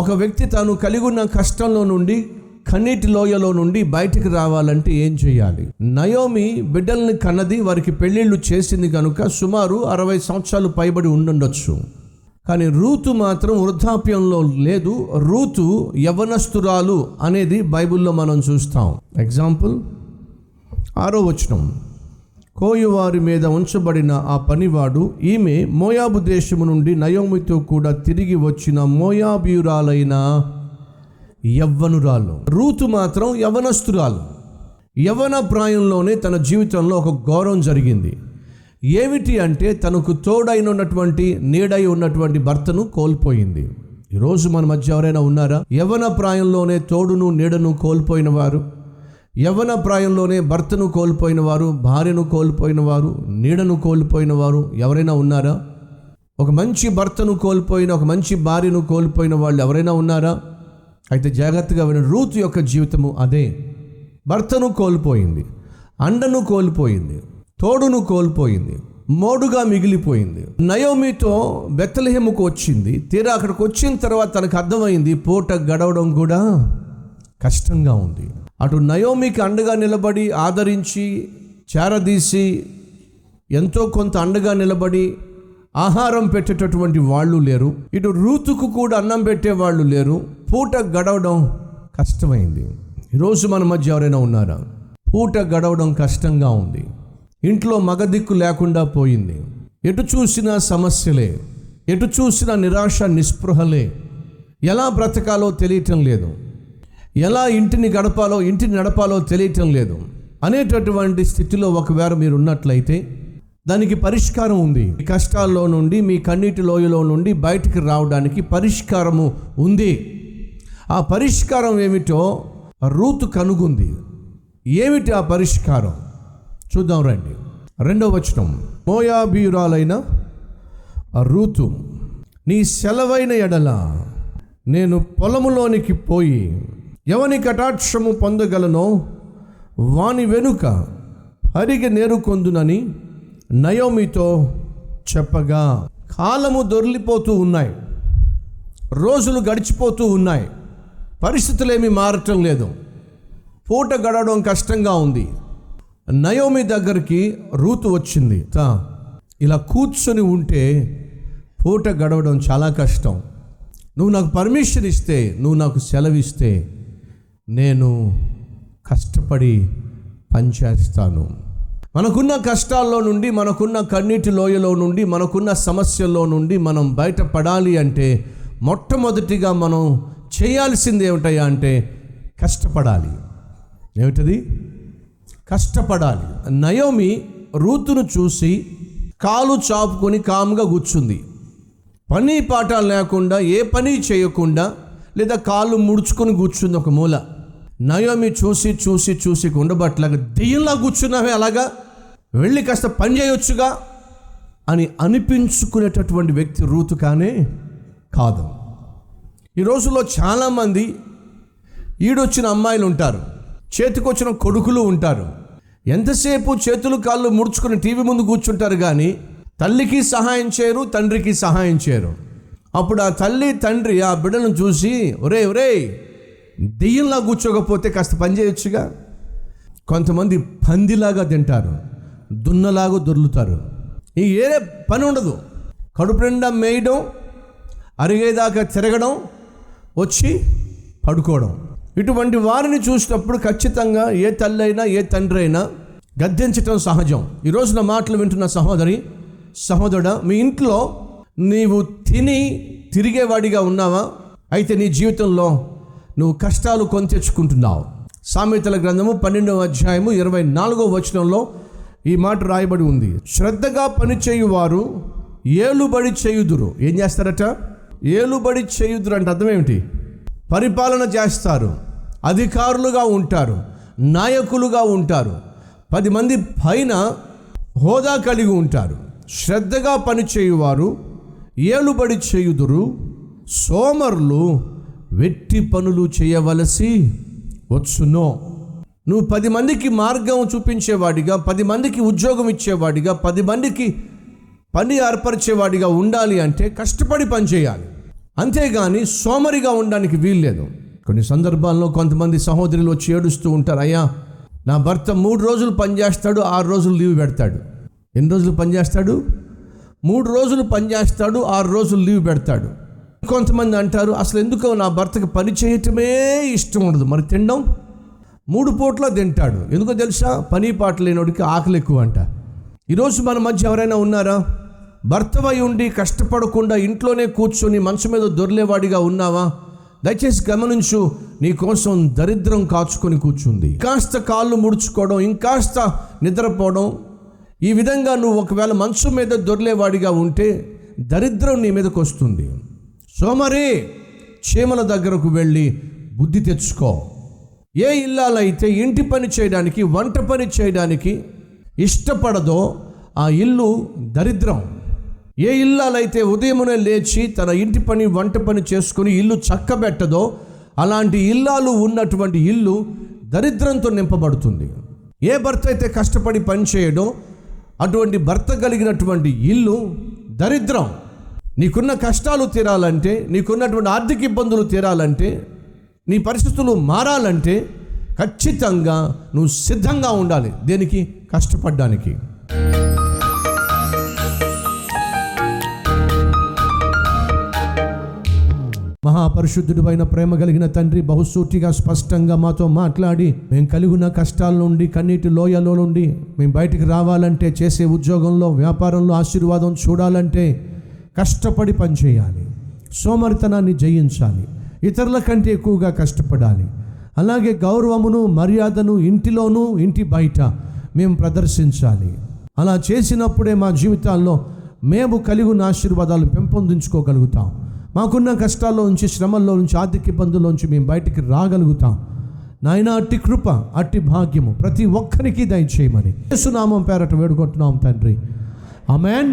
ఒక వ్యక్తి తాను కలిగి ఉన్న కష్టంలో నుండి, కన్నీటి లోయలో నుండి బయటికి రావాలంటే ఏం చేయాలి? నయోమి బిడ్డల్ని కన్నది, వారికి పెళ్ళిళ్ళు చేసింది కనుక సుమారు 60 సంవత్సరాలు పైబడి ఉండుండొచ్చు. కానీ రూతు మాత్రం వృద్ధాప్యంలో లేదు. రూతు యవ్వనస్తురాలు అనేది బైబిల్లో మనం చూస్తాం. ఎగ్జాంపుల్ 6వ వచనం, కోయువారి మీద ఉంచబడిన ఆ పనివాడు, ఈమె మోయాబు దేశము నుండి నయోమితో కూడా తిరిగి వచ్చిన మోయాబీయురాలైన యవ్వనురాలు. రూతు మాత్రం యవ్వనస్తురాలు. యవ్వన ప్రాయంలోనే తన జీవితంలో ఒక గౌరవం జరిగింది. ఏమిటి అంటే తనకు తోడైన ఉన్నటువంటి, నీడై ఉన్నటువంటి భర్తను కోల్పోయింది. ఈరోజు మన మధ్య ఎవరైనా ఉన్నారా? యవ్వన ప్రాయంలోనే తోడును నీడను కోల్పోయిన వారు, యవ్వన ప్రాయంలోనే భర్తను కోల్పోయిన వారు, భార్యను కోల్పోయిన వారు, నీడను కోల్పోయిన వారు ఎవరైనా ఉన్నారా? ఒక మంచి భర్తను కోల్పోయిన, ఒక మంచి భార్యను కోల్పోయిన వాళ్ళు ఎవరైనా ఉన్నారా? అయితే జాగ్రత్తగా వినండి, రూతు యొక్క జీవితము అదే. భర్తను కోల్పోయింది, అండను కోల్పోయింది, తోడును కోల్పోయింది, మోడుగా మిగిలిపోయింది. నయోమితో బెత్లెహేముకు వచ్చింది. తీరా అక్కడికి వచ్చిన తర్వాత తనకు అర్థమైంది, పూట గడవడం కూడా కష్టంగా ఉంది. అటు నయోమికి అండగా నిలబడి, ఆదరించి, చేరదీసి, ఎంతో కొంత అండగా నిలబడి ఆహారం పెట్టేటటువంటి వాళ్ళు లేరు. ఇటు రూతుకు కూడా అన్నం పెట్టేవాళ్ళు లేరు. పూట గడవడం కష్టమైంది. ఈరోజు మన మధ్య ఎవరైనా ఉన్నారా? పూట గడవడం కష్టంగా ఉంది. ఇంట్లో మగదిక్కు లేకుండా పోయింది. ఎటు చూసినా సమస్యలే, ఎటు చూసినా నిరాశ, నిస్పృహలే. ఎలా బ్రతకాలో తెలియటం లేదు, ఎలా ఇంటిని నడపాలో తెలియటం లేదు అనేటటువంటి స్థితిలో ఒకవేళ మీరు ఉన్నట్లయితే దానికి పరిష్కారం ఉంది. మీ కష్టాల్లో నుండి, మీ కన్నీటి లోయలో నుండి బయటికి రావడానికి పరిష్కారము ఉంది. ఆ పరిష్కారం ఏమిటో రూతు కనుగొంది. ఏమిటి ఆ పరిష్కారం? చూద్దాం రండి. 2వ వచనం, మోయాబీయురాలైన రూతు, నీ సెలవైన ఎడల నేను పొలములోనికి పోయి ఎవని కటాక్షము పొందగలనో వాని వెనుక హరిగి నేరుకొందునని నయోమితో చెప్పగా. కాలము దొర్లిపోతూ ఉన్నాయి, రోజులు గడిచిపోతూ ఉన్నాయి, పరిస్థితులేమీ మారటం లేదు, పూట గడవడం కష్టంగా ఉంది. నయోమి దగ్గరికి రూతు వచ్చింది. ఇలా కూర్చొని ఉంటే పూట గడవడం చాలా కష్టం. నువ్వు నాకు పర్మిషన్ ఇస్తే, నువ్వు నాకు సెలవిస్తే నేను కష్టపడి పనిచేస్తాను. మనకున్న కష్టాల్లో నుండి, మనకున్న కన్నీటి లోయలో నుండి, మనకున్న సమస్యల్లో నుండి మనం బయటపడాలి అంటే మొట్టమొదటిగా మనం చేయాల్సింది ఏమిటయ్యా అంటే కష్టపడాలి. ఏమిటది? కష్టపడాలి. నయోమి రూతును చూసి కాలు చాపుకొని కామ్గా కూర్చుంది. పని పాట లేకుండా, ఏ పని చేయకుండా, లేదా కాళ్ళు ముడుచుకొని కూర్చుంది ఒక మూల. నయోమి చూసి చూసి చూసి ఉండబట్టలాగా, దెయ్యంలా కూర్చున్నావే, అలాగా వెళ్ళి కాస్త పని చేయొచ్చుగా అని అనిపించుకునేటటువంటి వ్యక్తి రూతు కానే కాదు. ఈ రోజుల్లో చాలామంది ఈడొచ్చిన అమ్మాయిలు ఉంటారు, చేతికొచ్చిన కొడుకులు ఉంటారు. ఎంతసేపు చేతులు కాళ్ళు ముడుచుకుని టీవీ ముందు కూర్చుంటారు కానీ తల్లికి సహాయం చేయరు, తండ్రికి సహాయం చేయరు. అప్పుడు ఆ తల్లి, తండ్రి ఆ బిడ్డను చూసి, ఒరేయ్ దెయ్యంలా కూర్చోకపోతే కాస్త పని చేయొచ్చుగా. కొంతమంది పందిలాగా తింటారు, దున్నలాగా దొర్లుతారు, ఈ ఏ పని ఉండదు. కడుపు నిండా మేయడం, అరిగేదాకా తిరగడం, వచ్చి పడుకోవడం. ఇటువంటి వారిని చూసినప్పుడు ఖచ్చితంగా ఏ తల్లి అయినా, ఏ తండ్రి అయినా గద్దించడం సహజం. ఈరోజు నా మాటలు వింటున్న సహోదరి, సహోదరుడా, మీ ఇంట్లో నీవు తిని తిరిగేవాడిగా ఉన్నావా? అయితే నీ జీవితంలో నువ్వు కష్టాలు కొని తెచ్చుకుంటున్నావు. సామెతల గ్రంథము 12వ అధ్యాయము 24వ వచనంలో ఈ మాట రాయబడి ఉంది. శ్రద్ధగా పనిచేయువారు ఏలుబడి చేయుదురు. ఏం చేస్తారట? ఏలుబడి చేయుదురు అంటే అర్థం ఏమిటి? పరిపాలన చేస్తారు, అధికారులుగా ఉంటారు, నాయకులుగా ఉంటారు, 10 మంది పైన హోదా కలిగి ఉంటారు. శ్రద్ధగా పనిచేయువారు ఏలుబడి చేయుదురు, సోమరులు వెట్టి పనులు చేయవలసి వచ్చునో. నువ్వు 10 మందికి మార్గం చూపించేవాడిగా, 10 మందికి ఉద్యోగం ఇచ్చేవాడిగా, 10 మందికి పని ఏర్పరిచేవాడిగా ఉండాలి అంటే కష్టపడి పనిచేయాలి. అంతేగాని సోమరిగా ఉండడానికి వీల్లేదు. కొన్ని సందర్భాల్లో కొంతమంది సహోదరులు వచ్చి ఏడుస్తూ ఉంటారు, అయ్యా నా భర్త 3 రోజులు పనిచేస్తాడు, 6 రోజులు లీవ్ పెడతాడు. ఎన్ని రోజులు పనిచేస్తాడు? 3 రోజులు పనిచేస్తాడు, 6 రోజులు లీవ్ పెడతాడు. కొంతమంది అంటారు, అసలు ఎందుకో నా భర్తకు పని చేయటమే ఇష్టం ఉండదు, మరి తినడం 3 పూట్ల తింటాడు. ఎందుకో తెలుసా, పని పాట లేనివాడికి ఆకలి ఎక్కువ అంట. ఈరోజు మన మధ్య ఎవరైనా ఉన్నారా? భర్తవై ఉండి కష్టపడకుండా ఇంట్లోనే కూర్చొని మంచం మీద దొర్లేవాడిగా ఉన్నావా? దయచేసి గమనించు, నీ కోసం దరిద్రం కాచుకొని కూర్చుంది. కాస్త కాళ్ళు ముడుచుకోవడం, ఇంకాస్త నిద్రపోవడం, ఈ విధంగా నువ్వు ఒకవేళ మంచం మీద దొర్లేవాడిగా ఉంటే దరిద్రం నీ మీదకు వస్తుంది. సోమరి, చీమల దగ్గరకు వెళ్ళి బుద్ధి తెచ్చుకో. ఏ ఇల్లాలైతే ఇంటి పని చేయడానికి, వంట పని చేయడానికి ఇష్టపడదో ఆ ఇల్లు దరిద్రం. ఏ ఇల్లాలైతే ఉదయమునే లేచి తన ఇంటి పని, వంట పని చేసుకొని ఇల్లు చక్కబెట్టదో అలాంటి ఇల్లాలు ఉన్నటువంటి ఇల్లు దరిద్రంతో నింపబడుతుంది. ఏ భర్త అయితే కష్టపడి పని చేయడో అటువంటి భర్త కలిగినటువంటి ఇల్లు దరిద్రం. నీకున్న కష్టాలు తీరాలంటే, నీకున్నటువంటి ఆర్థిక ఇబ్బందులు తీరాలంటే, నీ పరిస్థితులు మారాలంటే ఖచ్చితంగా నువ్వు సిద్ధంగా ఉండాలి. దేనికి? కష్టపడడానికి. మహాపరిశుద్ధుడు అయిన ప్రేమ కలిగిన తండ్రి, బహుసూటిగా స్పష్టంగా మాతో మాట్లాడి, మేము కలిగిన కష్టాల నుండి, కన్నీటి లోయలో నుండి మేము బయటికి రావాలంటే, చేసే ఉద్యోగంలో, వ్యాపారంలో ఆశీర్వాదం చూడాలంటే కష్టపడి పనిచేయాలి, సోమరితనాన్ని జయించాలి, ఇతరుల కంటే ఎక్కువగా కష్టపడాలి. అలాగే గౌరవమును, మర్యాదను ఇంటిలోనూ, ఇంటి బయట మేము ప్రదర్శించాలి. అలా చేసినప్పుడే మా జీవితాల్లో మేము కలిగిన ఆశీర్వాదాలు పెంపొందించుకోగలుగుతాం. మాకున్న కష్టాల్లో నుంచి, శ్రమల్లో నుంచి, ఆర్థిక ఇబ్బందుల్లో నుంచి మేము బయటికి రాగలుగుతాం. నాయన, అట్టి కృప, అట్టి భాగ్యము ప్రతి ఒక్కరికి దయచేయమని యేసు నామం పేరట వేడుకుంటున్నాం తండ్రి. ఆమెన్.